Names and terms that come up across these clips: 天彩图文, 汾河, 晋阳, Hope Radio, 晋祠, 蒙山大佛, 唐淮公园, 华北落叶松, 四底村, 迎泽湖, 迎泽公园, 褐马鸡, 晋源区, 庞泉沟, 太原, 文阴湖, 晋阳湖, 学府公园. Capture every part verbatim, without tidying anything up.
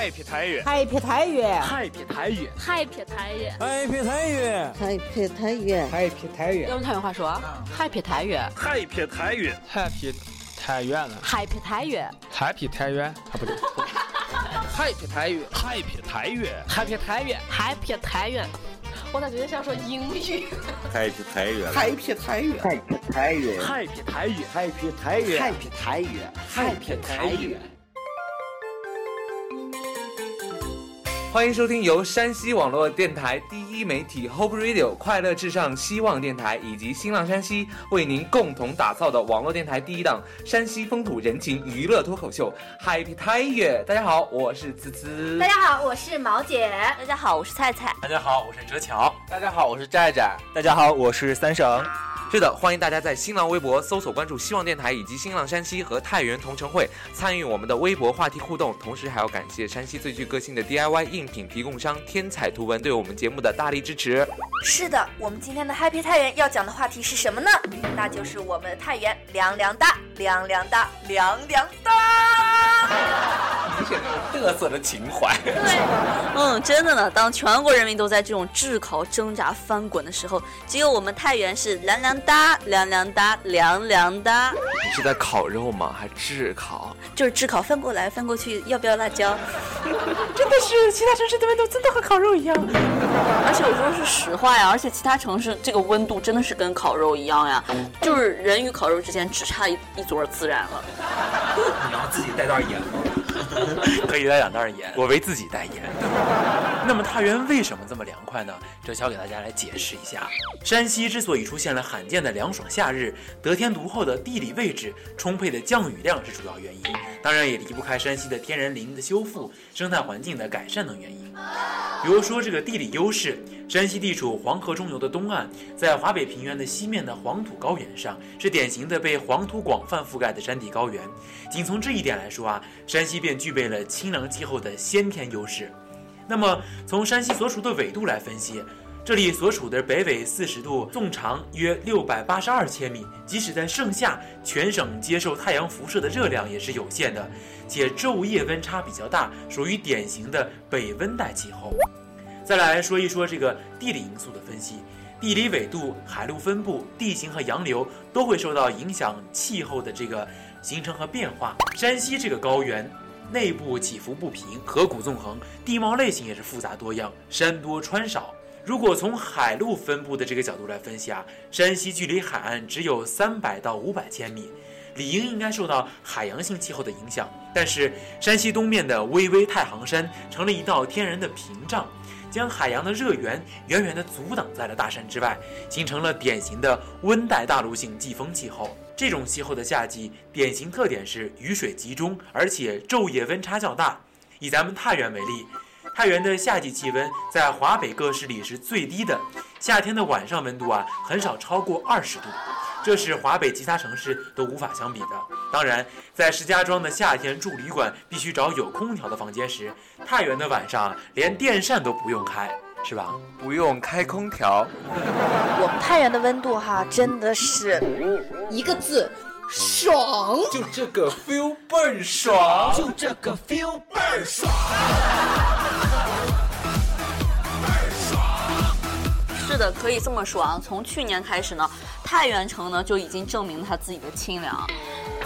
Happy 台语 Happy 台语 Happy 台语 Happy 台语 Happy 台语 Happy 台语 Happy 台语用太原话说 Happy 台语 Happy 台语 Happy 台语 Happy 台语 Happy 台语还不对 Happy 台语 Happy 台语 Happy 台语 Happy 台语我咋觉得像说英语 Happy 台语 Happy 台语 Happy 台语 Happy 台语 Happy 台语 Happy 台语 Happy 台语欢迎收听由山西网络电台第一媒体 Hope Radio 快乐至上希望电台以及新浪山西为您共同打造的网络电台第一档山西风土人情娱乐脱口秀 Happy 太爷。大家好，我是滋滋。大家好，我是毛姐。大家好，我是菜菜。大家好，我是哲乔。大家好，我是寨寨。大家好，我是三省。是的，欢迎大家在新浪微博搜索关注希望电台以及新浪山西和太原同城会，参与我们的微博话题互动。同时还要感谢山西最具个性的 D I Y 应品提供商天彩图文对我们节目的大力支持。是的，我们今天的 Happy 太原要讲的话题是什么呢？那就是我们的太原凉凉哒，凉凉哒，凉凉哒。特色的情怀，对，嗯，真的呢。当全国人民都在这种炙烤、挣扎、翻滚的时候，只有我们太原是凉凉哒、凉凉哒、凉凉哒。你是在烤肉吗？还炙烤？就是炙烤，翻过来翻过去，要不要辣椒？真的是，其他城市的温度真的和烤肉一样。而且我说的是实话呀，而且其他城市这个温度真的是跟烤肉一样呀，就是人与烤肉之间只差一一撮孜然了。你要自己带袋盐吗？可以带两袋盐，我为自己代言。那么太原为什么这么凉快呢？哲乔给大家来解释一下。山西之所以出现了罕见的凉爽夏日，得天独厚的地理位置、充沛的降雨量是主要原因，当然也离不开山西的天然林的修复、生态环境的改善等原因。比如说这个地理优势，山西地处黄河中游的东岸，在华北平原的西面的黄土高原上，是典型的被黄土广泛覆盖的山地高原。仅从这一点来说啊，山西便具备了清凉气候的先天优势。那么从山西所处的纬度来分析，这里所处的北纬四十度，纵长约六百八十二千米，即使在盛夏，全省接受太阳辐射的热量也是有限的，且昼夜温差比较大，属于典型的北温带气候。再来说一说这个地理因素的分析，地理纬度、海陆分布、地形和洋流都会受到影响气候的这个形成和变化。山西这个高原内部起伏不平，河谷纵横，地貌类型也是复杂多样，山多川少。如果从海陆分布的这个角度来分析啊，山西距离海岸只有三百到五百千米，理应应该受到海洋性气候的影响。但是山西东面的巍巍太行山成了一道天然的屏障，将海洋的热源远远地阻挡在了大山之外，形成了典型的温带大陆性季风气候。这种气候的夏季典型特点是雨水集中，而且昼夜温差较大。以咱们太原为例，太原的夏季气温在华北各市里是最低的，夏天的晚上温度啊很少超过二十度，这是华北其他城市都无法相比的。当然，在石家庄的夏天住旅馆必须找有空调的房间时，太原的晚上连电扇都不用开，是吧？不用开空调。我们太原的温度哈，真的是一个字。爽，就这个 feel 倍儿爽，就这个 feel 倍儿爽，倍儿爽。是的，可以这么说啊，从去年开始呢，太原城呢就已经证明了它自己的清凉。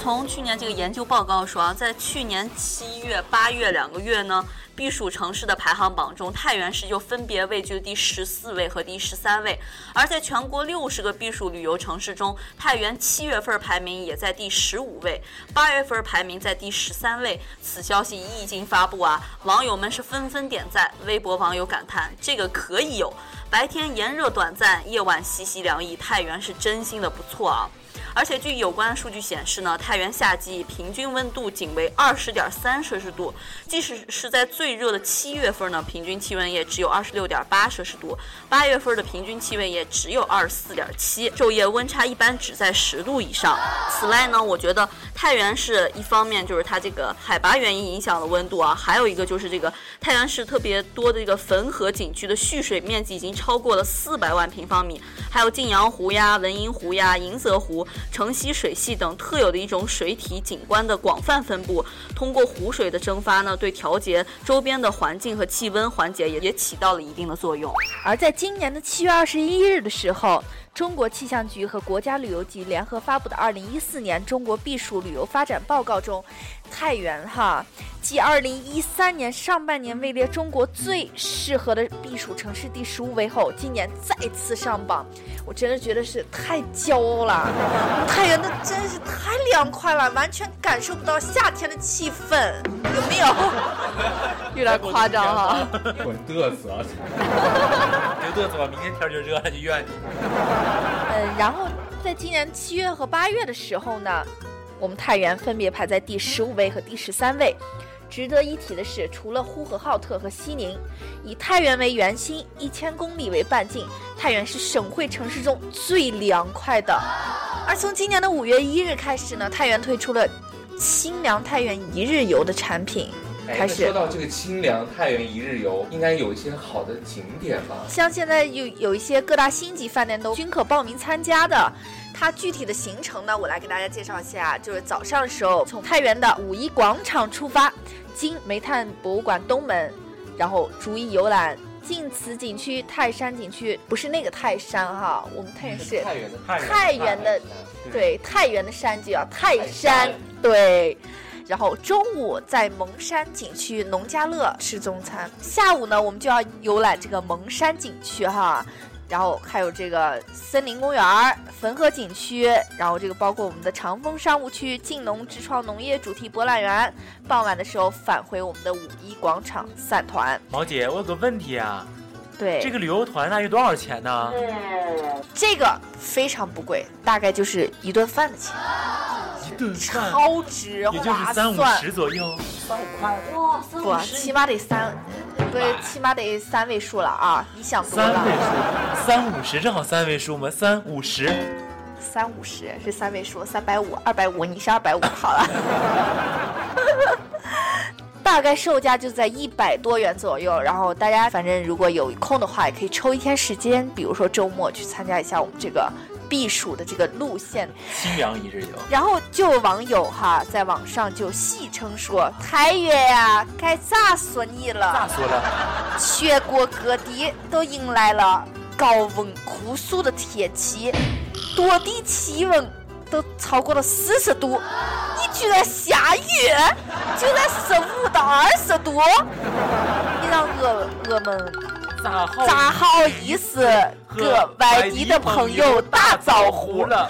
从去年这个研究报告说啊，在去年七月、八月两个月呢，避暑城市的排行榜中，太原市就分别位居第十四位和第十三位。而在全国六十个避暑旅游城市中，太原七月份排名也在第十五位，八月份排名在第十三位。此消息一经发布啊，网友们是纷纷点赞，微博网友感叹：这个可以有，白天炎热短暂，夜晚习习凉意，太原是真心的不错啊。而且据有关数据显示呢，太原夏季平均温度仅为二十点三摄氏度，即使是在最热的七月份呢，平均气温也只有二十六点八摄氏度，八月份的平均气温也只有二十四点七，昼夜温差一般只在十度以上。此外呢，我觉得太原市一方面就是它这个海拔原因影响了温度啊，还有一个就是这个太原市特别多的这个汾河景区的蓄水面积已经超过了四百万平方米，还有晋阳湖呀、文阴湖呀、迎泽湖。城西水系等特有的一种水体景观的广泛分布，通过湖水的蒸发呢，对调节周边的环境和气温缓解 也, 也起到了一定的作用。而在今年的七月二十一日的时候，中国气象局和国家旅游局联合发布的《二零一四年中国避暑旅游发展报告》中，太原哈继二零一三年上半年位列中国最适合的避暑城市第十五位后，今年再次上榜。我真的觉得是太骄傲了，太原的真是太凉快了，完全感受不到夏天的气氛，有没有？有点夸张哈！我嘚瑟，别嘚瑟吧，明天天就热了，就怨你。嗯，然后在今年七月和八月的时候呢，我们太原分别排在第十五位和第十三位。值得一提的是，除了呼和浩特和西宁，以太原为圆心，一千公里为半径，太原是省会城市中最凉快的。而从今年的五月一日开始呢，太原推出了清凉太原一日游的产品。哎，说到这个清凉太原一日游，应该有一些好的景点吧？像现在有有一些各大星级饭店都均可报名参加的。它具体的行程呢，我来给大家介绍一下。就是早上的时候，从太原的五一广场出发，经煤炭博物馆东门，然后逐一游览晋祠景区、泰山景区，不是那个泰山哈，我们太原是太原的太原的对太原的山就叫泰山，对。然后中午在蒙山景区农家乐吃中餐，下午呢我们就要游览这个蒙山景区哈，然后还有这个森林公园、汾河景区，然后这个包括我们的长风商务区、晋农直创农业主题博览园。傍晚的时候返回我们的五一广场散团。毛姐，我有个问题啊。对，这个旅游团大约多少钱呢？这个非常不贵，大概就是一顿饭的钱。超值，也就是三五十左右，三五块，哇，三五十，起码得三，对，起码得三位数了啊！你想多了，三位数，三五十正好三位数吗？三五十，三五十是三位数，三百五、二百五，你是二百五好了。大概售价就在一百多元左右，然后大家反正如果有空的话，也可以抽一天时间，比如说周末去参加一下我们这个避暑的这个路线，清凉一日游。然后就有网友哈在网上就戏称说，太原呀该咋说你了，咋说了，全国各地都迎来了高温酷暑的天气，多地气温都超过了四十度，你居然下雨，就在十五到二十度，你让我我们咋好意思和外地的朋友打招呼了？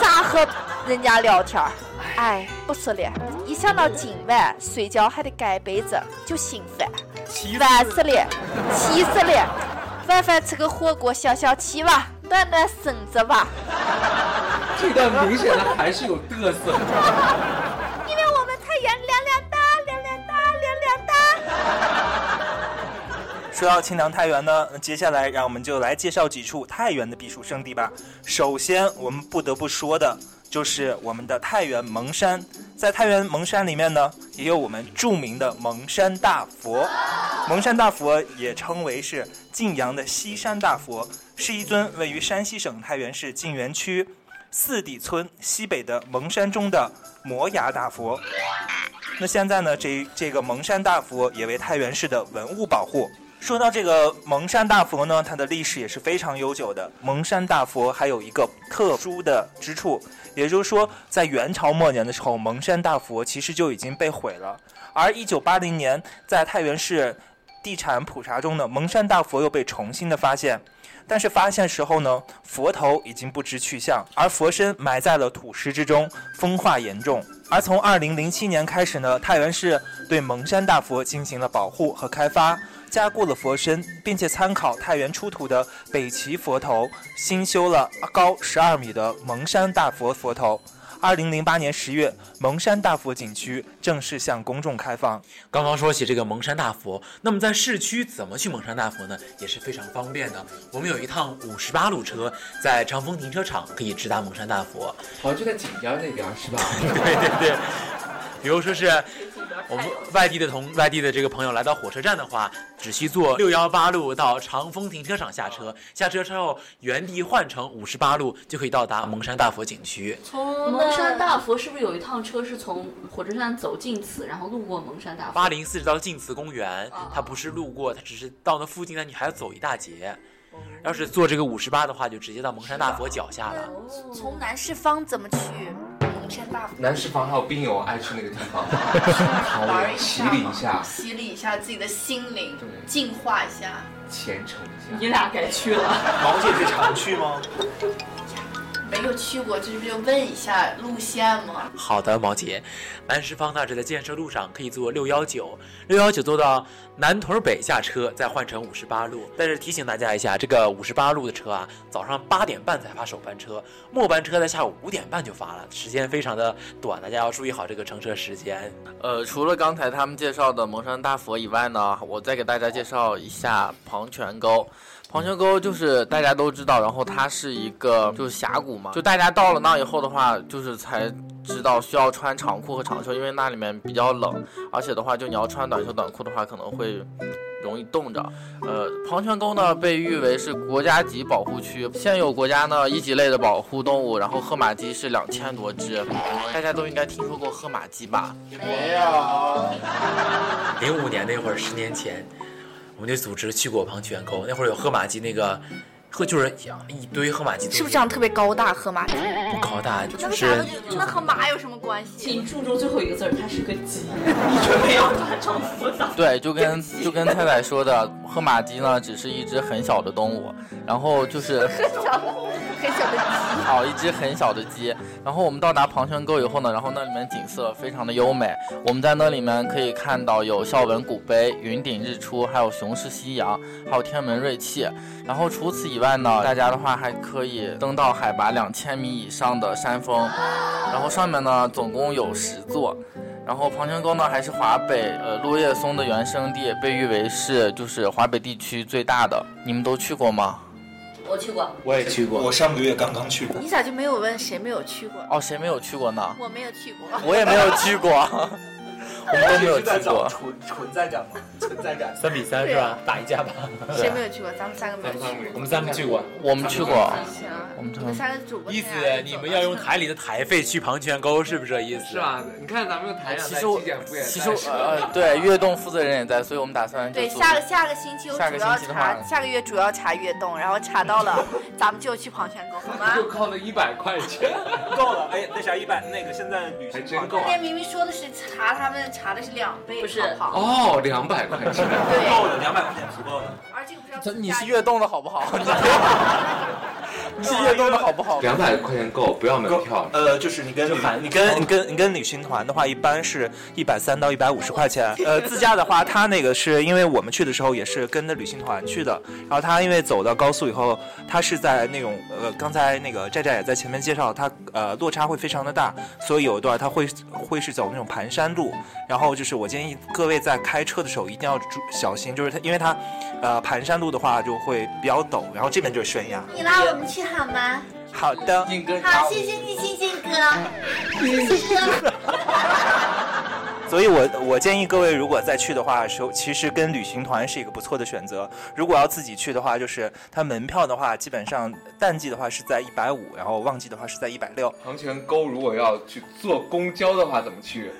咋和人家聊天？哎，不说了，一想到今晚睡觉还得盖被子就心烦。烦死了，气死了！晚饭吃个火锅消消气吧，暖暖身子吧。这段明显的还是有嘚瑟。因为我们太原凉凉哒，凉凉哒，凉凉哒。说到清凉太原呢，接下来让我们就来介绍几处太原的避暑胜地吧。首先我们不得不说的就是我们的太原蒙山。在太原蒙山里面呢，也有我们著名的蒙山大佛。蒙山大佛也称为是晋阳的西山大佛，是一尊位于山西省太原市晋源区四底村西北的蒙山中的摩崖大佛。那现在呢，这这个蒙山大佛也为太原市的文物保护。说到这个蒙山大佛呢，它的历史也是非常悠久的。蒙山大佛还有一个特殊的之处，也就是说在元朝末年的时候，蒙山大佛其实就已经被毁了。而一九八零年在太原市地产普查中呢，蒙山大佛又被重新的发现，但是发现时候呢，佛头已经不知去向，而佛身埋在了土石之中，风化严重。而从二零零七年开始呢，太原市对蒙山大佛进行了保护和开发，加固了佛身，并且参考太原出土的北齐佛头，新修了高十二米的蒙山大佛佛头。二零零八年十月，蒙山大佛景区正式向公众开放。刚刚说起这个蒙山大佛，那么在市区怎么去蒙山大佛呢？也是非常方便的。我们有一趟五十八路车，在长风停车场可以直达蒙山大佛。好像就在锦江那边是吧？对对对，比如说是。我们外地的同外地的这个朋友来到火车站的话，只需坐六幺八路到长丰停车场下车，下车之后原地换乘五十八路就可以到达蒙山大佛景区。从蒙山大佛是不是有一趟车是从火车站走晋祠，然后路过蒙山大佛？八零四到晋祠公园，它不是路过，它只是到那附近，但你还要走一大截。要是坐这个五十八的话，就直接到蒙山大佛脚下了。从南市坊怎么去？南市坊还有冰友爱去那个地方玩一下，洗礼一下，洗礼一下自己的心灵，净化一下，虔诚一下。你俩该去了。毛姐姐常去吗？没有去过，就是就问一下路线吗？好的，毛姐，南市坊大致在建设路上可以坐六幺九，六幺九坐到南屯北下车，再换乘五十八路。但是提醒大家一下，这个五十八路的车啊，早上八点半才发首班车，末班车在下午五点半就发了，时间非常的短，大家要注意好这个乘车时间。呃，除了刚才他们介绍的蒙山大佛以外呢，我再给大家介绍一下庞泉沟。庞泉沟就是大家都知道，然后它是一个就是峡谷嘛，就大家到了那以后的话，就是才知道需要穿长裤和长袖，因为那里面比较冷，而且的话就你要穿短袖短裤的话可能会容易冻着。呃，庞泉沟呢被誉为是国家级保护区，现有国家呢一级类的保护动物，然后褐马鸡是两千多只，大家都应该听说过褐马鸡吧？没有。零五年那会儿，十年前。我们那组织去过庞泉沟，那会儿有褐马鸡，那个褐就是一堆褐马鸡，是不是长得特别高大？褐马鸡不高大，就是那和马有什么关系？请注重最后一个字儿，它是个鸡。你准备要把它整复杂？对，就跟就跟太太说的，褐马鸡呢只是一只很小的动物，然后就是很小很小的鸡，好，一只很小的鸡。然后我们到达庞泉沟以后呢，然后那里面景色非常的优美，我们在那里面可以看到有孝文古碑、云顶日出，还有雄狮夕阳，还有天门瑞气。然后除此以外呢，大家的话还可以登到海拔两千米以上的山峰，然后上面呢总共有十座。然后庞泉沟呢还是华北呃落叶松的原生地，被誉为是就是华北地区最大的。你们都去过吗？我去过，我也去过，我上个月刚刚去过。你咋就没有问谁没有去过？哦，谁没有去过呢？我没有去过，我也没有去过，我们都没有去过。存在感吗？存在感。三比三是吧？打一架吧。谁没有去过？咱们三个没有去过。我们三个去过，我们去过。行，我们三个主播。意思你们要用台里的台费去庞泉沟，是不是这意思？是吧？你看咱们用台其实其实呃对，悦动负责人也在，所以我们打算对下个下个星期我主要查，下个月主要查悦动，然后查到了，咱们就去庞泉沟，好吗？就靠了一百块钱，够了。哎，那啥一百，那个现在旅行团够了。那天明明说的是查他们。查的是两倍，不是哦，两百块钱，对，够了，两百块钱足够了。而这个不是你是跃动的好不好？你是跃动的好不好？两百块钱够，不要门票。呃，就是你跟你跟你跟你跟旅行团的话，一般是一百三到一百五十块钱。呃，自驾的话，他那个是因为我们去的时候也是跟着旅行团去的，然后他因为走到高速以后，他是在那种呃，刚才那个寨寨也在前面介绍，他呃落差会非常的大，所以有一段他会会是走那种盘山路。然后就是我建议各位在开车的时候一定要小心，就是它因为它呃盘山路的话就会比较陡，然后这边就是悬崖。你拉我们去好吗？好的，好，谢谢你，星星哥，星星哥。所以我，我我建议各位，如果再去的话，其实跟旅行团是一个不错的选择。如果要自己去的话，就是它门票的话，基本上淡季的话是在一百五，然后旺季的话是在一百六。庞泉沟如果要去坐公交的话，怎么去？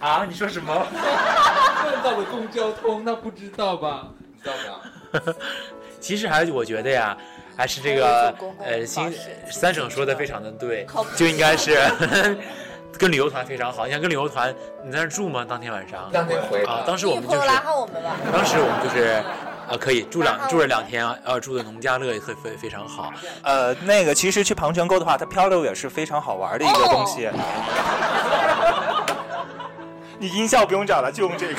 啊，你说什么？问到了公交通，那不知道吧？你知道吗？其实还是我觉得呀，还是这个呃，新三省说的非常的对，就应该是跟旅游团非常好。你看跟旅游团，你在那住吗？当天晚上？当天回啊，当时我们就是拉我们吧。当时我们就是。啊，可以住两住了两天啊，呃，住的农家乐也会非非常好。呃，那个其实去庞泉沟的话，它漂流也是非常好玩的一个东西。哦你音效不用找了，就用这个。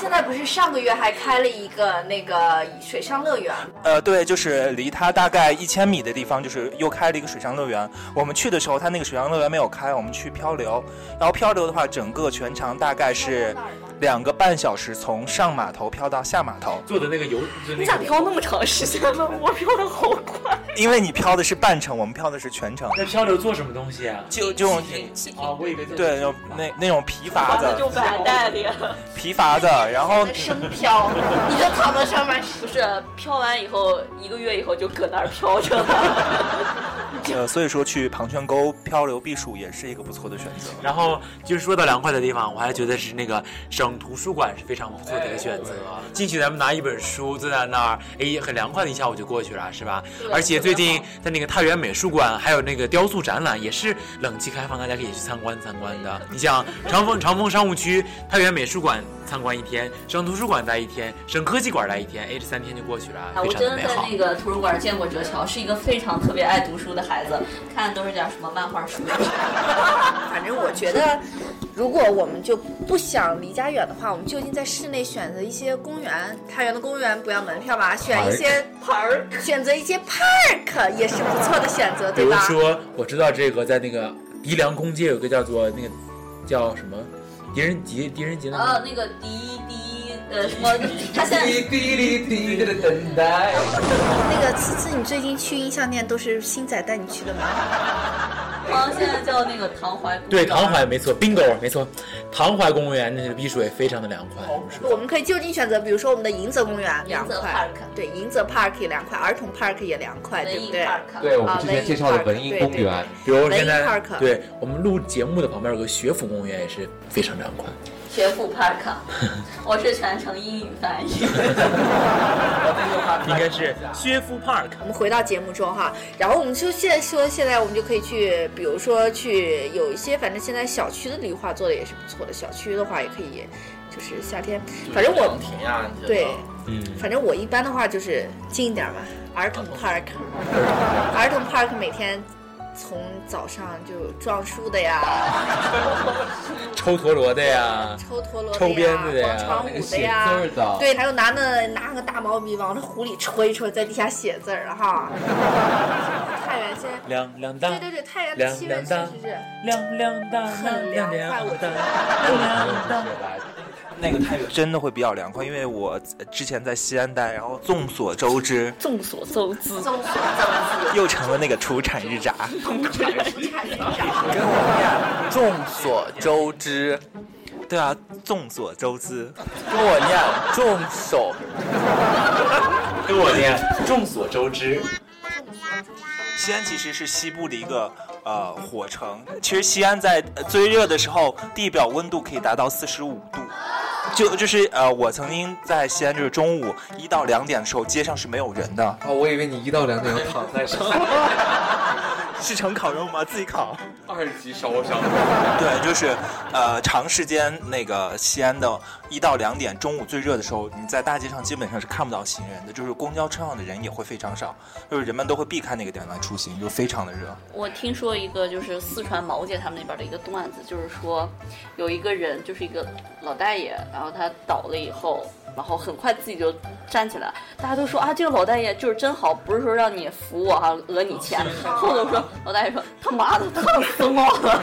现在不是上个月还开了一个那个水上乐园？呃，对，就是离它大概一千米的地方，就是又开了一个水上乐园。我们去的时候，它那个水上乐园没有开，我们去漂流。然后漂流的话，整个全长大概是。嗯两个半小时从上码头飘到下码头，坐的那个游、那个、你咋飘那么长时间呢？我飘的好快，因为你飘的是半程，我们飘的是全程。那漂流做什么东西啊？就这种啊，我以为对，那那种皮筏子，就板带的皮筏子，然后生漂，你就躺在上面，不是漂完以后一个月以后就搁那儿漂着了。呃，所以说去庞泉沟漂流避暑也是一个不错的选择。然后就是说到凉快的地方，我还觉得是那个省图书馆是非常不错的一个选择。进去咱们拿一本书坐在那儿，哎，很凉快的一下午就过去了，是吧？而且最近在那个太原美术馆还有那个雕塑展览也是冷气开放，大家可以去参观参观的。你像长风长风商务区、太原美术馆参观一天，省图书馆待一天，省科技馆待一天，哎，这三天就过去了，啊、非常的美好。我真的在那个图书馆见过哲乔，是一个非常特别爱读书的孩子，看都是点什么漫画书。反正我觉得，如果我们就不想离家远的话，我们就近在室内选择一些公园，太原的公园不要门票吧，选一些 park， 选择一些 park 也是不错的选择，对吧？比如说，我知道这个在那个迪良公街有个叫做那个叫什么狄仁杰，狄仁杰那个呃那个迪迪呃什么，他现在滴滴滴滴的等待。那个次次，你最近去音像店都是星仔带你去的吗？啊，现在叫那个唐淮。对，唐淮没错 ，bingo 没错，唐淮公园那避暑也非常的凉快。哦、我们可以就近选择，比如说我们的迎泽公园凉快，对，迎泽 park 也凉快，儿童 park 也凉快，对不对？对，我们之前介绍的文艺公园，比如现在，对我们录节目的旁边有个学府公园也是非常凉快。学府 park， 我是全程英语翻译。应该是学府 park。我们回到节目中哈，然后我们就现在说，现在我们就可以去。比如说去有一些，反正现在小区的绿化做的也是不错的，小区的话也可以，就是夏天，反正我对，嗯，反正我一般的话就是近一点吧，儿童 park， 儿童 park 每天从早上就撞树的呀，抽陀螺的呀，抽陀螺的呀，抽鞭子的呀，广场舞的呀，对，还有拿那拿个大毛笔往那湖里吹一吹，在地下写字儿哈。太原先凉凉大，对对对，太原的气温确实是凉凉大，很凉快，我觉得凉凉大。那个太原真的会比较凉快，因为我之前在西安待，然后众所周知，众所周知，众所周知，又成了那个土产日杂，土产日杂，跟我念，众所周知，对啊，众所周知，跟我念，众所，跟我念，众所周知。西安其实是西部的一个呃火城，其实西安在最热的时候，地表温度可以达到四十五度。就就是呃，我曾经在西安，就是中午一到两点的时候，街上是没有人的。哦，我以为你一到两点要躺在上面。是成烤肉吗？自己烤。二级烧伤。对，就是呃，长时间那个西安的一到两点中午最热的时候，你在大街上基本上是看不到行人的，就是公交车上的人也会非常少，就是人们都会避开那个点来出行，就非常的热。我听说一个就是四川毛姐他们那边的一个段子，就是说有一个人就是一个老大爷，然后他倒了以后，然后很快自己就站起来，大家都说啊，这个老大爷就是真好，不是说让你扶我哈、啊，讹你钱。后头说老大爷说他妈的烫死我了。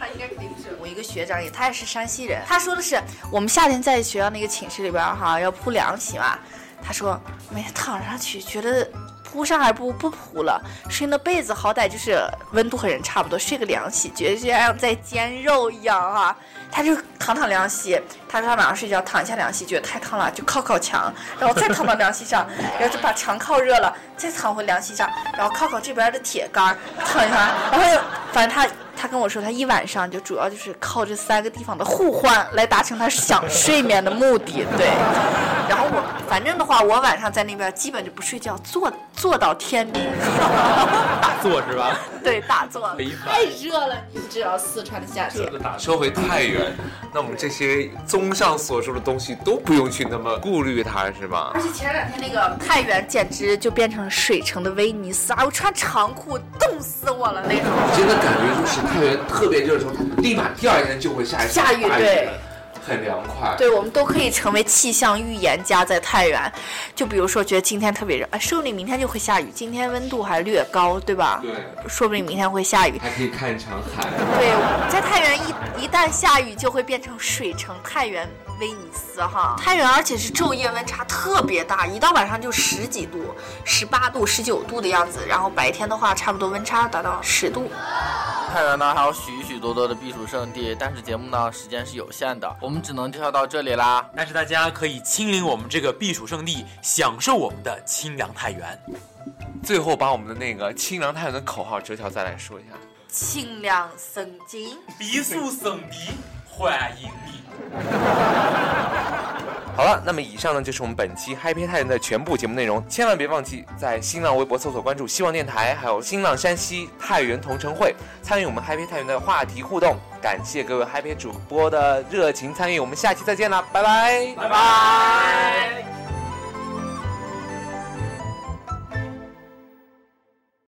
他应该肯定是我一个学长也，他也是山西人，他说的是我们夏天在学校那个寝室里边哈要铺凉席嘛，他说没躺上去觉得。铺上还不不铺了，睡那被子好歹就是温度和人差不多，睡个凉席，觉得就像在煎肉一样啊。他就躺躺凉席，他说他晚上睡觉躺一下凉席，觉得太烫了，就靠靠墙，然后再躺到凉席上，然后就把墙靠热了，再躺回凉席上，然后靠靠这边的铁杆躺一下，然后反正他。他跟我说他一晚上就主要就是靠这三个地方的互换来达成他想睡眠的目的，对。然后我反正的话我晚上在那边基本就不睡觉，坐坐到天明。大坐是吧？对，大坐，太热了，你知道四川的夏天。说回太原，那我们这些综上所述的东西都不用去那么顾虑它，是吧？而且前两天那个太原简直就变成水城的威尼斯啊！我穿长裤冻死我了那种，真的感觉就是太原特别热的时候，立马第二天就会下雨。下雨，对。很凉快。对，我们都可以成为气象预言家，在太原，就比如说觉得今天特别热，哎，说不定明天就会下雨，今天温度还略高，对吧？对，说不定明天会下雨，还可以看一场海。对，在太原一一旦下雨就会变成水城太原威尼斯哈。太原而且是昼夜温差特别大，一到晚上就十几度，十八度十九度的样子，然后白天的话差不多温差达到十度。太原呢还有许许多多的避暑胜地，但是节目呢时间是有限的，我们只能介绍到这里啦。但是大家可以亲临我们这个避暑胜地，享受我们的清凉太原。最后把我们的那个清凉太原的口号折条再来说一下，清凉胜境，避暑胜地，欢迎你。好了，那么以上呢就是我们本期嗨皮太原的全部节目内容，千万别忘记在新浪微博搜索关注希望电台，还有新浪山西太原同城会，参与我们嗨皮太原的话题互动。感谢各位嗨皮主播的热情参与，我们下期再见啦，拜拜，拜拜。